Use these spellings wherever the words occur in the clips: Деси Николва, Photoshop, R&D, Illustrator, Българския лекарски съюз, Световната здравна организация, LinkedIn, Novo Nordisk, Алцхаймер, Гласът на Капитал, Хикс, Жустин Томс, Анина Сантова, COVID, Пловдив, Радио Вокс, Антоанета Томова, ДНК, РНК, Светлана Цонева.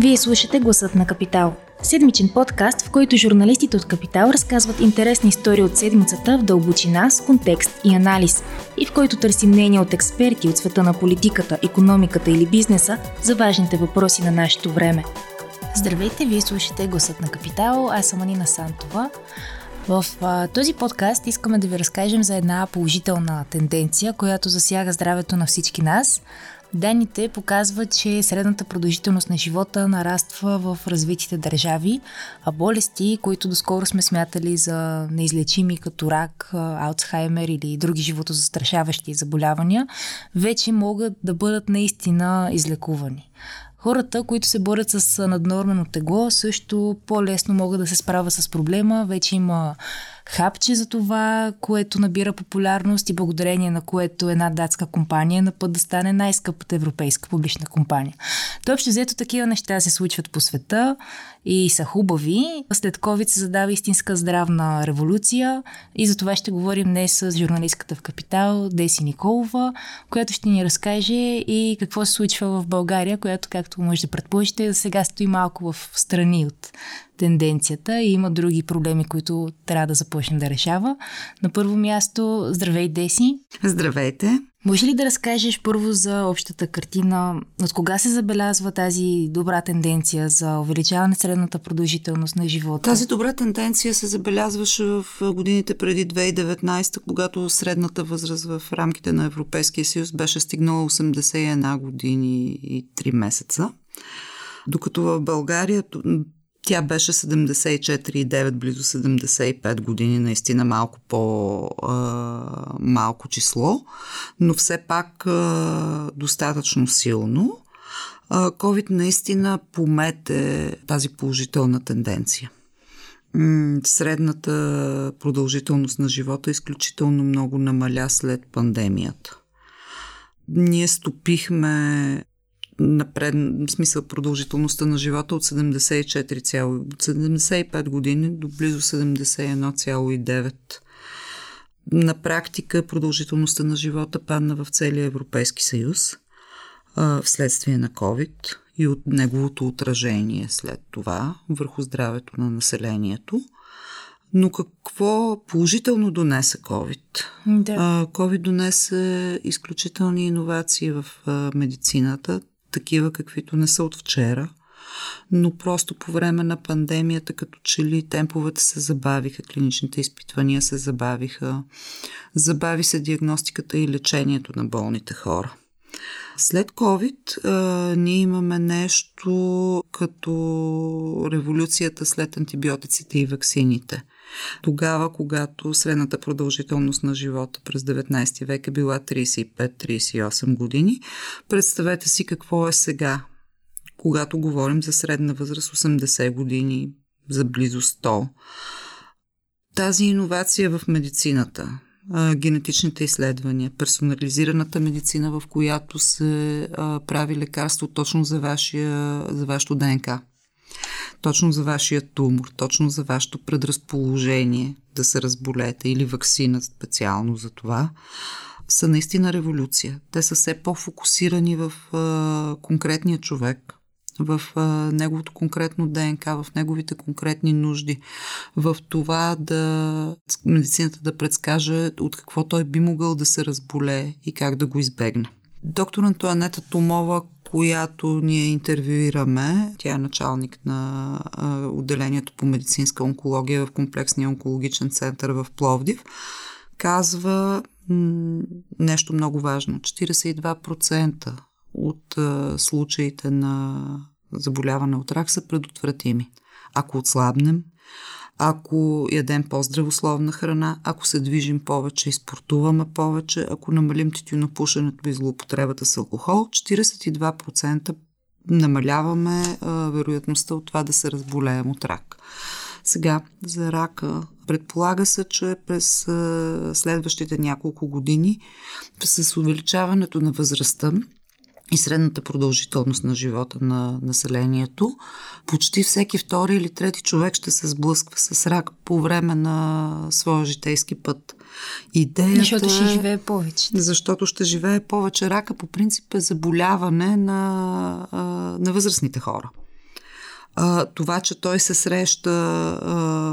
Вие слушате Гласът на Капитал. Седмичен подкаст, в който журналистите от Капитал разказват интересни истории от седмицата в дълбочина, с контекст и анализ, и в който търсим мнения от експерти от света на политиката, икономиката или бизнеса за важните въпроси на нашето време. Здравейте, вие слушате Гласът на Капитал, аз съм Анина Сантова. В този подкаст искаме да ви разкажем за една положителна тенденция, която засяга здравето на всички нас. Данните показват, че средната продължителност на живота нараства в развитите държави, а болести, които доскоро сме смятали за неизлечими като рак, Алцхаймер или други животозастрашаващи заболявания, вече могат да бъдат наистина излекувани. Хората, които се борят с наднормено тегло, също по-лесно могат да се справят с проблема. Вече има хапче за това, което набира популярност и благодарение на което една датска компания е на път да стане най-скъпата европейска публична компания. То общо взето такива неща се случват по света и са хубави. След COVID се задава истинска здравна революция и за това ще говорим днес с журналистката в Капитал Деси Николва, която ще ни разкаже и какво се случва в България, която, както може да предположите, сега стои малко в страни от тенденцията и има други проблеми, които трябва да започне да решава. На първо място, здравей, Деси! Здравейте! Може ли да разкажеш първо за общата картина? От кога се забелязва тази добра тенденция за увеличаване средната продължителност на живота? Тази добра тенденция се забелязваше в годините преди 2019, когато средната възраст в рамките на Европейския съюз беше стигнала 81 години и 3 месеца. Докато в България тя беше 74,9, близо 75 години, наистина малко по-малко число, но все пак достатъчно силно. COVID наистина помете тази положителна тенденция. Средната продължителност на живота изключително много намаля след пандемията. Ние стопихме продължителността на живота от 75 години до близо 71,9. На практика продължителността на живота падна в целия Европейски съюз вследствие на COVID и от неговото отражение след това върху здравето на населението. Но какво положително донесе COVID? Да. COVID донесе изключителни иновации в медицината, такива каквито не са от вчера, но просто по време на пандемията, като че ли темповете се забавиха, клиничните изпитвания се забавиха, забави се диагностиката и лечението на болните хора. След COVID ние имаме нещо като революцията след антибиотиците и ваксините. Тогава, когато средната продължителност на живота през 19 век е била 35-38 години, представете си какво е сега, когато говорим за средна възраст 80 години, за близо 100. Тази иновация в медицината, генетичните изследвания, персонализираната медицина, в която се прави лекарство точно за вашето ДНК, точно за вашия тумор, точно за вашето предразположение да се разболете, или ваксина специално за това, са наистина революция. Те са все по-фокусирани в конкретния човек, в неговото конкретно ДНК, в неговите конкретни нужди, в това да медицината да предскаже от какво той би могъл да се разболее и как да го избегне. Доктор Антоанета Томова, която ние интервюираме, тя е началник на отделението по медицинска онкология в комплексния онкологичен център в Пловдив, казва нещо много важно. 42% от случаите на заболяване от рак са предотвратими. Ако отслабнем, ако ядем по-здравословна храна, ако се движим повече и спортуваме повече, ако намалим тютюнопушенето и злоупотребата с алкохол, 42% намаляваме вероятността от това да се разболеем от рак. Сега, за рака. Предполага се, че през следващите няколко години с увеличаването на възрастта и средната продължителност на живота на населението, почти всеки втори или трети човек ще се сблъсква с рак по време на своя житейски път. Идеята, защото ще живее повече. Защото ще живее повече. Рака по принцип е заболяване на възрастните хора. това, че той се среща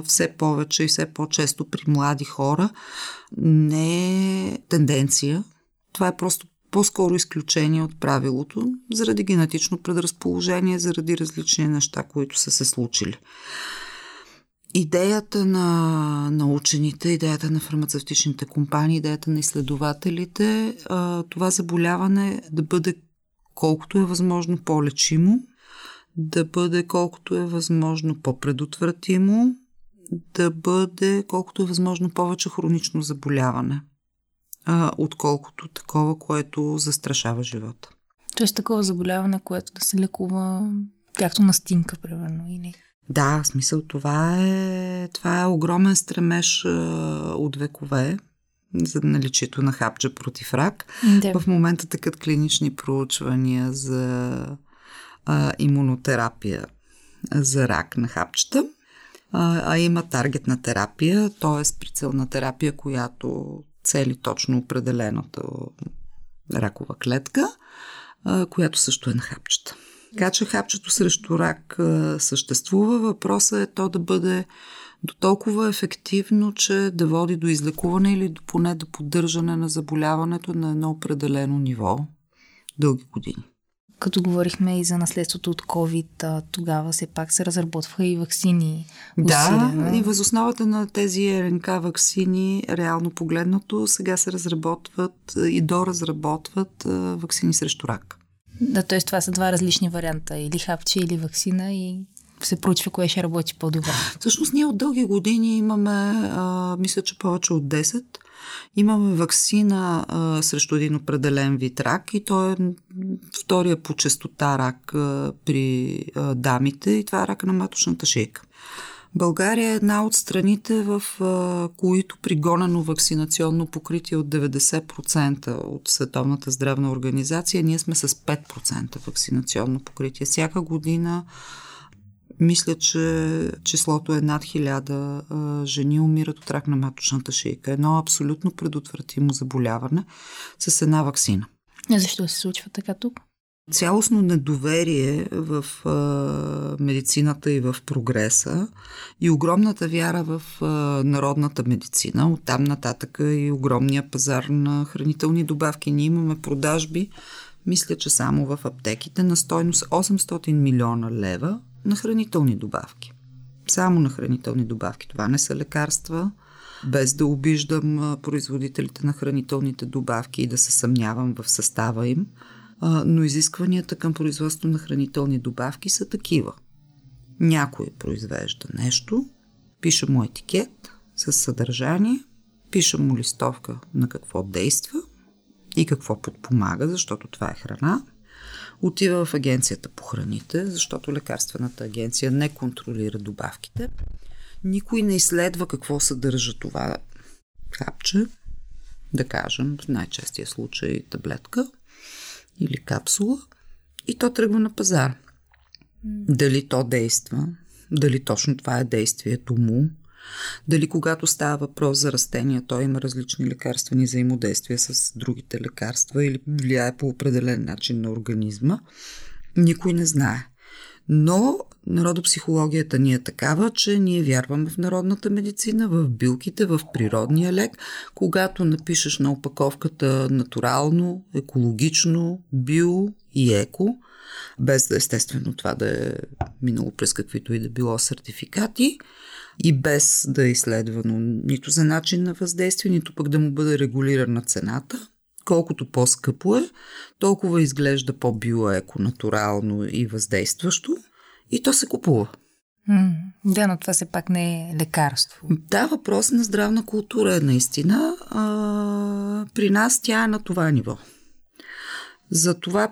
все повече и все по-често при млади хора, не е тенденция. Това е просто по-скоро изключение от правилото, заради генетично предразположение, заради различни неща, които са се случили. Идеята на учените, идеята на фармацевтичните компании, идеята на изследователите, това заболяване да бъде колкото е възможно по-лечимо, да бъде колкото е възможно по-предотвратимо, да бъде колкото е възможно повече хронично заболяване, отколкото такова, което застрашава живота. Тоест такова заболяване, което да се лекува както настинка, примерно, или... Да, в смисъл това е огромен стремеж от векове за наличието на хапче против рак. Да. В момента текат клинични проучвания за имунотерапия за рак на хапчета, а има таргетна терапия, т.е. прицелна терапия, която цели точно определената ракова клетка, която също е на хапчета. Така че хапчето срещу рак съществува. Въпросът е то да бъде дотолкова ефективно, че да води до излекуване или поне до поддържане на заболяването на едно определено ниво дълги години. Като говорихме и за наследството от COVID, тогава все пак се разработваха и ваксини. Усилено. Да, и въз основата на тези РНК ваксини, реално погледнато, сега се разработват и доразработват ваксини срещу рак. Да, т.е. това са два различни варианта. Или хапче, или ваксина и се проучва кое ще работи по-добре. Всъщност ние от дълги години имаме, мисля, че повече от 10, имаме ваксина срещу един определен вид рак и той е втория по честота рак при дамите и това е рака на маточната шийка. България е една от страните, в които при гонено вакцинационно покритие от 90% от Световната здравна организация, ние сме с 5% вакцинационно покритие. Всяка година, мисля, че числото е над 1000 жени умират от рак на маточната шийка. Едно абсолютно предотвратимо заболяване с една ваксина. А защо се случва така тук? Цялостно недоверие в медицината и в прогреса и огромната вяра в народната медицина. Оттам нататък и огромния пазар на хранителни добавки. Ние имаме продажби, мисля, че само в аптеките, на стойност 800 милиона лева на хранителни добавки. Само на хранителни добавки. Това не са лекарства. Без да обиждам производителите на хранителните добавки и да се съмнявам в състава им, но изискванията към производство на хранителни добавки са такива. Някой произвежда нещо, пише му етикет с съдържание, пише му листовка на какво действа и какво подпомага, защото това е храна. Отива в агенцията по храните, защото лекарствената агенция не контролира добавките. Никой не изследва какво съдържа това капче, да кажем, в най-честия случай таблетка или капсула, и то тръгва на пазар. Дали то действа, дали точно това е действието му, дали когато става въпрос за растения, той има различни лекарствени взаимодействия с другите лекарства или влияе по определен начин на организма, никой не знае. Но народопсихологията ни е такава, че ние вярваме в народната медицина, в билките, в природния лек. Когато напишеш на опаковката натурално, екологично, био и еко, без естествено това да е минало през каквито и да било сертификати и без да е изследвано нито за начин на въздействие, нито пък да му бъде регулирана цената, колкото по-скъпо е, толкова изглежда по-биоеко, натурално и въздействащо, и то се купува. Да, но това все пак не е лекарство. Да, въпрос на здравна култура е наистина. При нас тя е на това ниво. За това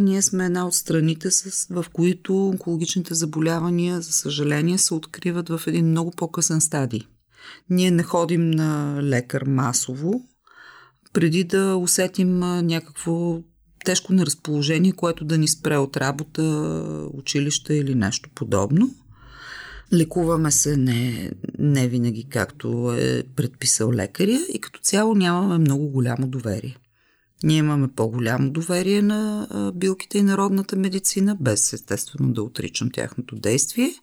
ние сме една от страните, в които онкологичните заболявания, за съжаление, се откриват в един много по-късен стадий. Ние не ходим на лекар масово, преди да усетим някакво тежко неразположение, което да ни спре от работа, училище или нещо подобно. Лекуваме се не винаги както е предписал лекаря и като цяло нямаме много голямо доверие. Ние имаме по-голямо доверие на билките и народната медицина, без естествено да отричам тяхното действие,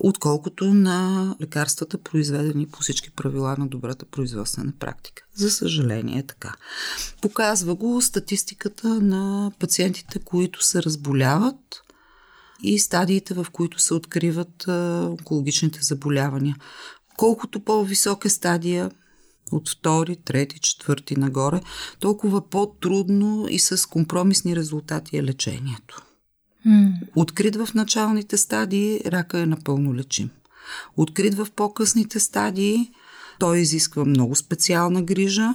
отколкото на лекарствата, произведени по всички правила на добрата производствена практика. За съжаление е така. Показва го статистиката на пациентите, които се разболяват и стадиите, в които се откриват онкологичните заболявания. Колкото по-висока стадия, от втори, трети, четвърти нагоре, толкова по-трудно и с компромисни резултати е лечението. Открит в началните стадии, рака е напълно лечим. Открит в по-късните стадии, той изисква много специална грижа,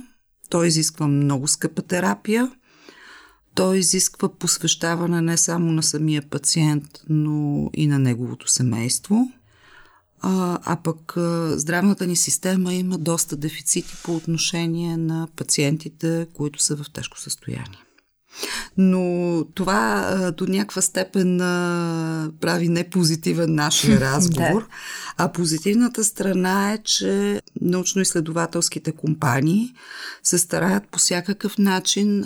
той изисква много скъпа терапия, той изисква посвещаване не само на самия пациент, но и на неговото семейство. А пък здравната ни система има доста дефицити по отношение на пациентите, които са в тежко състояние. Но това до някаква степен прави непозитивен нашия разговор. Да. А позитивната страна е, че научно-изследователските компании се стараят по всякакъв начин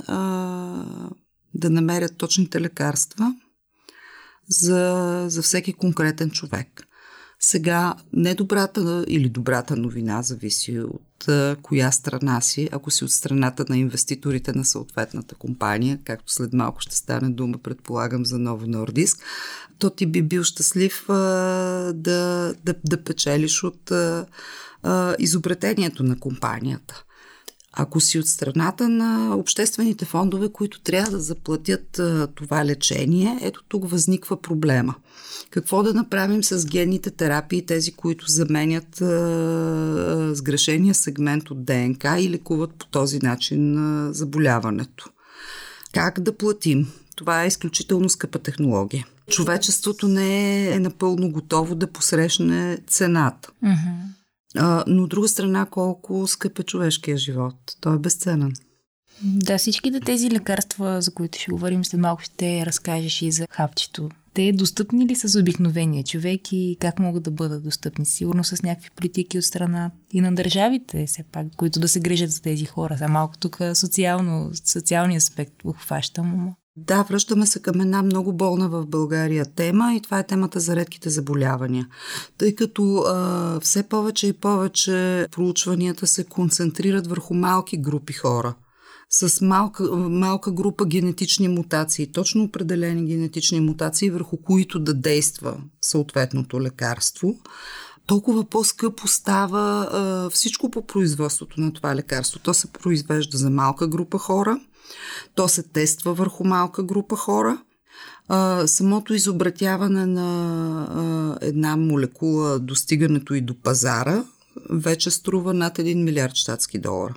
да намерят точните лекарства за всеки конкретен човек. Сега недобрата или добрата новина зависи от коя страна си. Ако си от страната на инвеститорите на съответната компания, както след малко ще стане дума, предполагам, за Novo Nordisk, то ти би бил щастлив да печелиш от изобретението на компанията. Ако си от страната на обществените фондове, които трябва да заплатят това лечение, ето тук възниква проблема. Какво да направим с генните терапии, тези, които заменят сгрешения сегмент от ДНК и лекуват по този начин заболяването? Как да платим? Това е изключително скъпа технология. Човечеството не е напълно готово да посрещне цената. Mm-hmm. Но от друга страна, колко скъп е човешкия живот. Той е безценен. Да, всичките тези лекарства, за които ще говорим след малко, ще разкажеш и за хапчето. Те достъпни ли с обикновения човек и как могат да бъдат достъпни? Сигурно с някакви политики от страна и на държавите, все пак, които да се грижат за тези хора. За малко тук социалния аспект обхващам. Да, връщаме се към една много болна в България тема и това е темата за редките заболявания. Тъй като все повече и повече проучванията се концентрират върху малки групи хора. С малка група генетични мутации, точно определени генетични мутации, върху които да действа съответното лекарство, толкова по-скъпо става всичко по производството на това лекарство. То се произвежда за малка група хора, то се тества върху малка група хора. Самото изобретяване на една молекула, достигането и до пазара, вече струва над 1 милиард щатски долара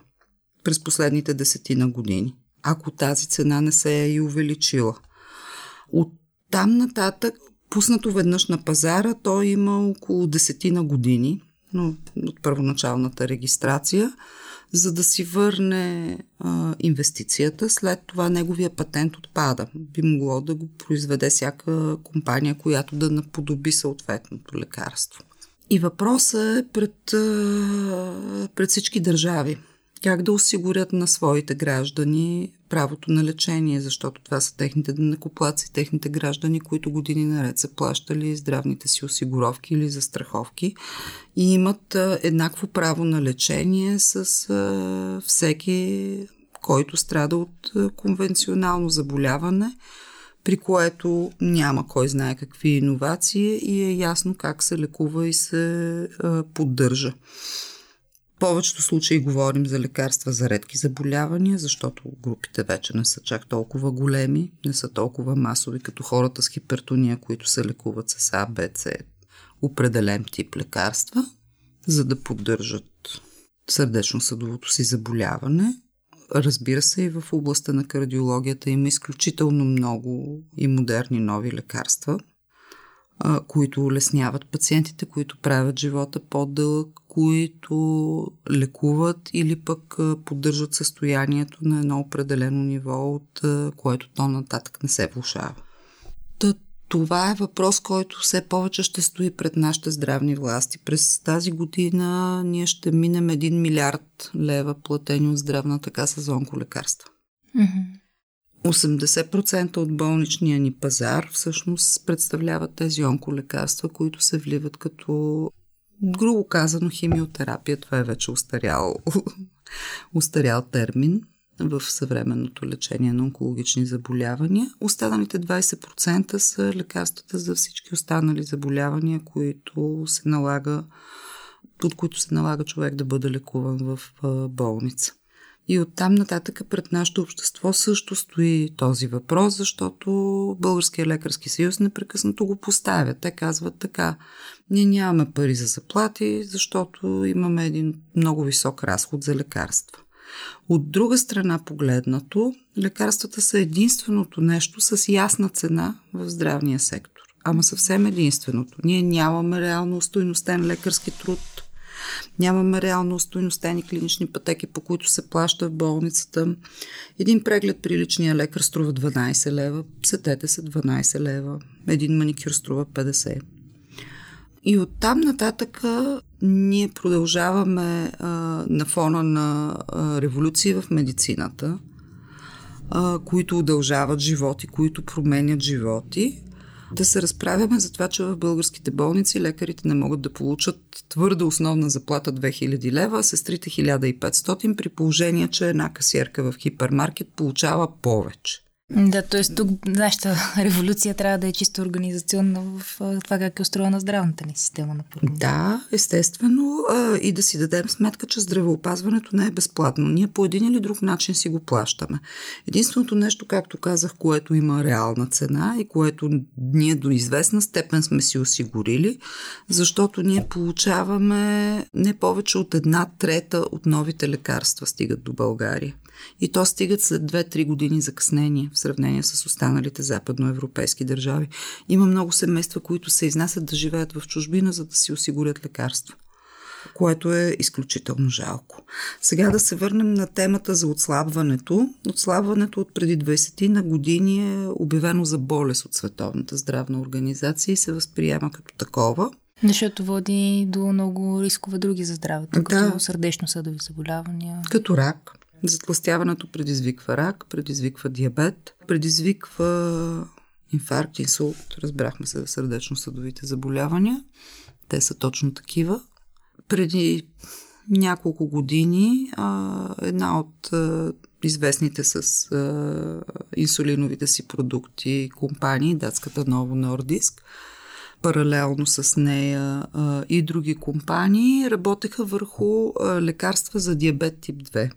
през последните 10 години, ако тази цена не се е и увеличила. От там нататък, пуснато веднъж на пазара, то има около 10 години, но от първоначалната регистрация, за да си върне инвестицията, след това неговия патент отпада. Би могло да го произведе всяка компания, която да наподоби съответното лекарство. И въпросът е пред всички държави. Как да осигурят на своите граждани правото на лечение, защото това са техните данъкоплатци, техните граждани, които години наред са плащали здравните си осигуровки или застраховки и имат еднакво право на лечение с всеки, който страда от конвенционално заболяване, при което няма кой знае какви иновации и е ясно как се лекува и се поддържа. В повечето случаи говорим за лекарства за редки заболявания, защото групите вече не са чак толкова големи, не са толкова масови, като хората с хипертония, които се лекуват с А, Б, С, определен тип лекарства, за да поддържат сърдечно-съдовото си заболяване. Разбира се, и в областта на кардиологията има изключително много и модерни нови лекарства, които улесняват пациентите, които правят живота по-дълъг, които лекуват или пък поддържат състоянието на едно определено ниво, от което то нататък не се влошава. Това е въпрос, който все повече ще стои пред нашите здравни власти. През тази година ние ще минем 1 милиард лева платени от здравната каса за онколекарства. Mm-hmm. 80% от болничния ни пазар всъщност представляват тези онколекарства, които се вливат като, грубо казано, химиотерапия. Това е вече устарял термин в съвременното лечение на онкологични заболявания. Останалите 20% са лекарствата за всички останали заболявания, от които се налага човек да бъде лекуван в болница. И оттам нататък пред нашето общество също стои този въпрос, защото Българския лекарски съюз непрекъснато го поставя. Те казват така: ние нямаме пари за заплати, защото имаме един много висок разход за лекарства. От друга страна погледнато, лекарствата са единственото нещо с ясна цена в здравния сектор. Ама съвсем единственото. Ние нямаме реално стойностен лекарски труд, нямаме реално стойностени клинични пътеки, по които се плаща в болницата. Един преглед при личния лекар струва 12 лева, сетете се 12 лева, един маникюр струва 50. И оттам нататък ние продължаваме на фона на революции в медицината, които удължават животи, които променят животи, да се разправяме за това, че в българските болници лекарите не могат да получат твърда основна заплата 2000 лева, а сестрите 1500, при положение, че една касиерка в хипермаркет получава повече. Да, т.е. тук нашата революция трябва да е чисто организационна в това как е устроена здравната ни система. Например. Да, естествено, и да си дадем сметка, че здравеопазването не е безплатно. Ние по един или друг начин си го плащаме. Единственото нещо, както казах, което има реална цена и което ние до известна степен сме си осигурили, защото ние получаваме не повече от 1/3 от новите лекарства стигат до България. И то стигат след 2-3 години закъснение в сравнение с останалите западноевропейски държави. Има много семейства, които се изнасят да живеят в чужбина, за да си осигурят лекарства, което е изключително жалко. Сега да се върнем на темата за отслабването. Отслабването от преди 20 на години е обявено за болест от Световната здравна организация и се възприема като такова. Защото води до много рискове други за здравето, като сърдечно-съдови заболявания. Като рак. Затлъстяването предизвиква рак, предизвиква диабет, предизвиква инфаркт, инсулт, разбрахме се за сърдечно-съдовите заболявания. Те са точно такива. Преди няколко години една от известните с инсулиновите си продукти компании, датската Novo Nordisk, паралелно с нея и други компании, работеха върху лекарства за диабет тип 2.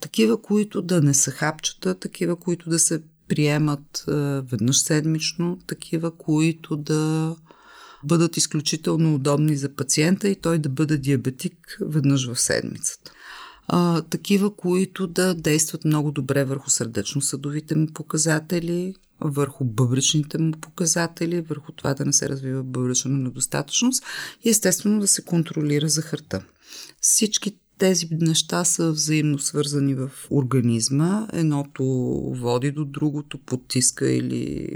Такива, които да не са хапчета, такива, които да се приемат веднъж седмично, такива, които да бъдат изключително удобни за пациента и той да бъде диабетик веднъж в седмицата. Такива, които да действат много добре върху сърдечно-съдовите му показатели, върху бъбречните му показатели, върху това да не се развива бъбречна недостатъчност и естествено да се контролира захарта. Всички тези неща са взаимно свързани в организма. Едното води до другото, потиска или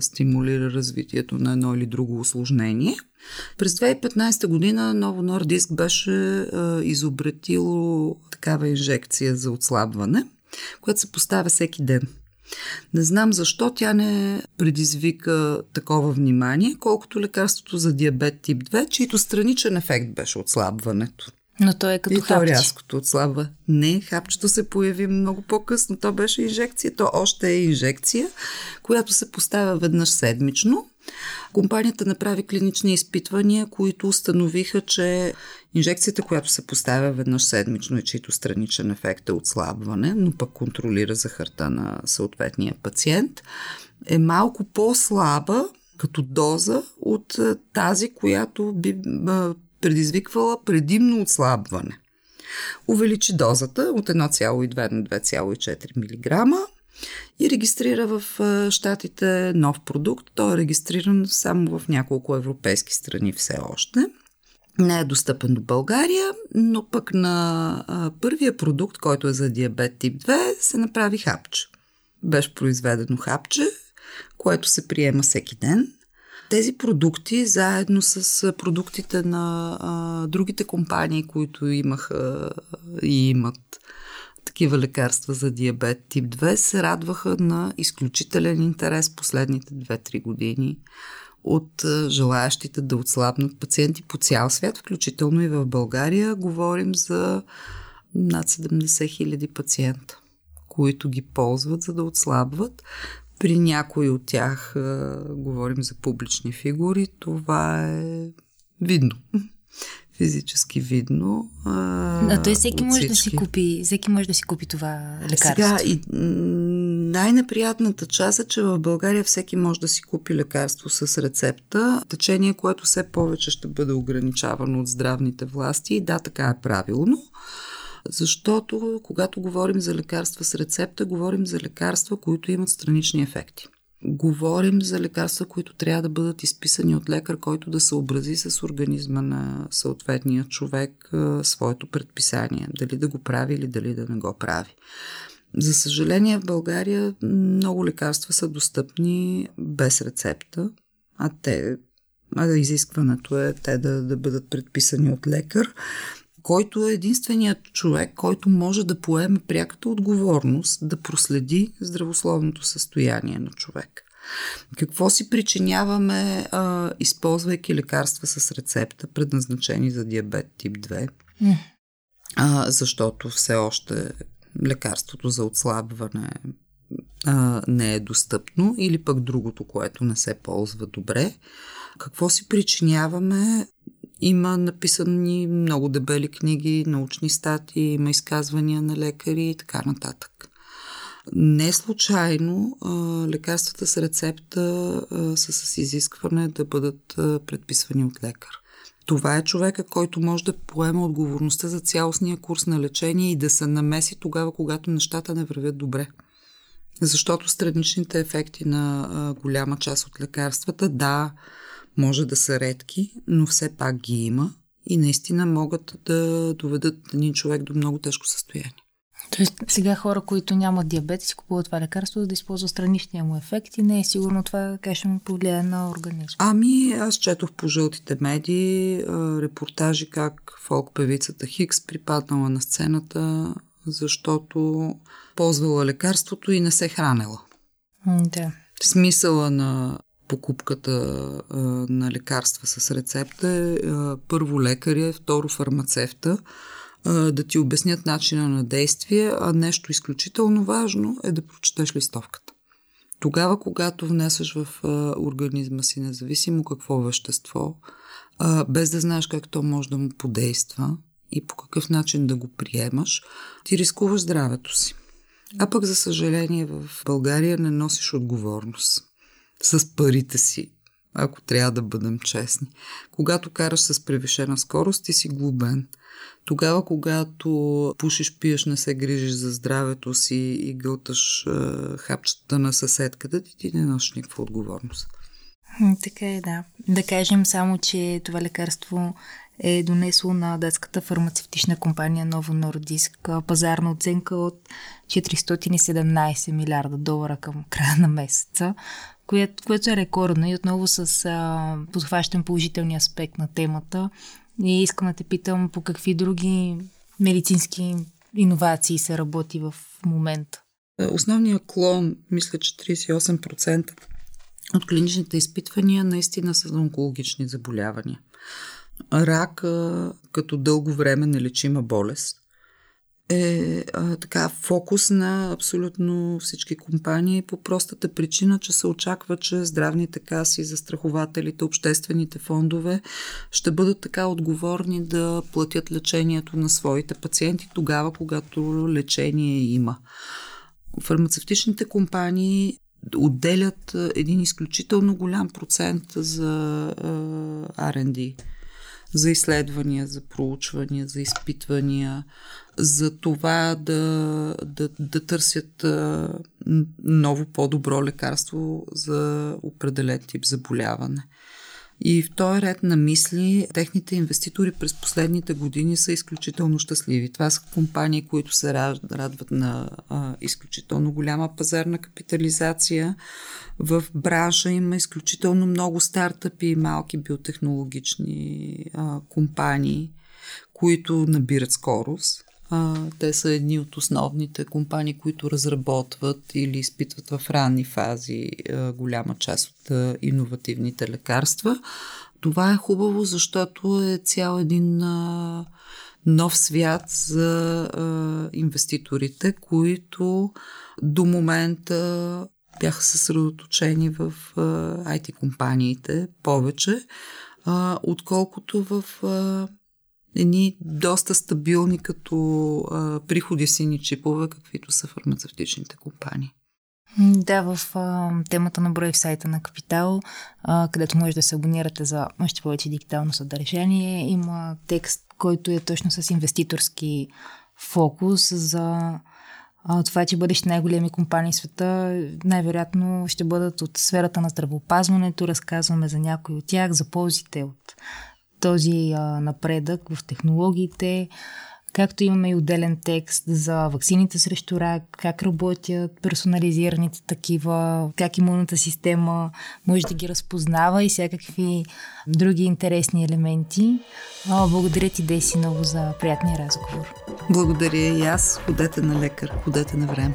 стимулира развитието на едно или друго усложнение. През 2015 година Novo Nordisk беше изобретило такава инжекция за отслабване, която се поставя всеки ден. Не знам защо тя не предизвика такова внимание, колкото лекарството за диабет тип 2, чийто страничен ефект беше отслабването. Но то е като хапче. И то рязкото отслабва. Не, хапчето се появи много по-късно. То беше инжекция. То още е инжекция, която се поставя веднъж седмично. Компанията направи клинични изпитвания, които установиха, че инжекцията, която се поставя веднъж седмично и чийто страничен ефект е отслабване, но пък контролира захарта на съответния пациент, е малко по-слаба като доза от тази, която би предизвиквала предимно отслабване. Увеличи дозата от 1,2 на 2,4 мг и регистрира в щатите нов продукт. Той е регистриран само в няколко европейски страни все още. Не е достъпен до България, но пък на първия продукт, който е за диабет тип 2, се направи хапче. Беше произведено хапче, което се приема всеки ден. Тези продукти, заедно с продуктите на другите компании, които имаха и имат такива лекарства за диабет тип 2 се радваха на изключителен интерес последните 2-3 години от желаящите да отслабнат пациенти по цял свят, включително и в България. Говорим за над 70 хиляди пациента, които ги ползват, за да отслабват. При някои от тях говорим за публични фигури. Това е видно. Физически видно. А той всеки може да си купи, това лекарство. Сега, и най-неприятната част е, че в България всеки може да си купи лекарство с рецепта, течение, което все повече ще бъде ограничавано от здравните власти. И да, така е правилно. Защото когато говорим за лекарства с рецепта, говорим за лекарства, които имат странични ефекти. Говорим за лекарства, които трябва да бъдат изписани от лекар, който да съобрази с организма на съответния човек своето предписание. Дали да го прави или дали да не го прави. За съжаление в България много лекарства са достъпни без рецепта, изискването е те да бъдат предписани от лекар, който е единственият човек, който може да поеме пряката отговорност да проследи здравословното състояние на човек. Какво си причиняваме, използвайки лекарства с рецепта, предназначени за диабет тип 2? Защото все още лекарството за отслабване не е достъпно, или пък другото, което не се ползва добре. Какво си причиняваме? Има написани много дебели книги, научни статии, има изказвания на лекари и така нататък. Не случайно лекарствата с рецепта са с изискване да бъдат предписвани от лекар. Това е човека, който може да поема отговорността за цялостния курс на лечение и да се намеси тогава, когато нещата не вървят добре. Защото страничните ефекти на голяма част от лекарствата, да, може да са редки, но все пак ги има и наистина могат да доведат един човек до много тежко състояние. Тоест сега хора, които нямат диабет, си купуват това лекарство, за да използват страничния му ефект и не е сигурно това как ще му повлияе на организма. Аз четох по жълтите медии репортажи как фолк-певицата Хикс припаднала на сцената, защото ползвала лекарството и не се хранела. Да. Смисъла на покупката на лекарства с рецепта е първо лекаря, второ фармацевта, да ти обяснят начина на действие, а нещо изключително важно е да прочетеш листовката. Тогава, когато внесеш в организма си независимо какво вещество, без да знаеш как то може да му подейства и по какъв начин да го приемаш, ти рискуваш здравето си. А пък, за съжаление, в България не носиш отговорност. С парите си, ако трябва да бъдем честни. Когато караш с превишена скорост, ти си глобен. Тогава, когато пушиш, пиеш, не се грижиш за здравето си и гълташ хапчета на съседката, ти не носиш никаква отговорност. Така е, да. Да кажем само, че това лекарство е донесло на датската фармацевтична компания Novo Nordisk пазарна оценка от 417 милиарда долара към края на месеца, което е рекордно и отново подхващам положителния аспект на темата и искам да те питам по какви други медицински иновации се работи в момента. Основният клон, мисля, че 38% от клиничните изпитвания наистина са за онкологични заболявания. Рак като дълго време нелечима болест е така фокус на абсолютно всички компании по простата причина, че се очаква, че здравните каси, застрахователите, обществените фондове ще бъдат така отговорни да платят лечението на своите пациенти тогава, когато лечение има. Фармацевтичните компании отделят един изключително голям процент за R&D, за изследвания, за проучвания, за изпитвания, за това да търсят ново по-добро лекарство за определен тип заболяване. И в този ред на мисли, техните инвеститори през последните години са изключително щастливи. Това са компании, които се радват на изключително голяма пазарна капитализация. В бранша има изключително много стартъпи и малки биотехнологични компании, които набират скорост. Те са едни от основните компании, които разработват или изпитват в ранни фази голяма част от иновативните лекарства. Това е хубаво, защото е цял един нов свят за инвеститорите, които до момента бяха съсредоточени в IT-компаниите повече, отколкото в едни доста стабилни като приходи сини чипове, каквито са фармацевтичните компании. Да, в темата на броя в сайта на Капитал, където може да се абонирате за още повече дигитално съдържание, има текст, който е точно с инвеститорски фокус за това, че бъдещите най-големи компании в света най-вероятно ще бъдат от сферата на здравеопазването. Разказваме за някои от тях, за ползите от този напредък в технологиите, както имаме и отделен текст за ваксините срещу рак, как работят персонализираните такива, как имунната система може да ги разпознава и всякакви други интересни елементи. Благодаря ти, Деси, много за приятния разговор. Благодаря и аз. Ходете на лекар, ходете на време.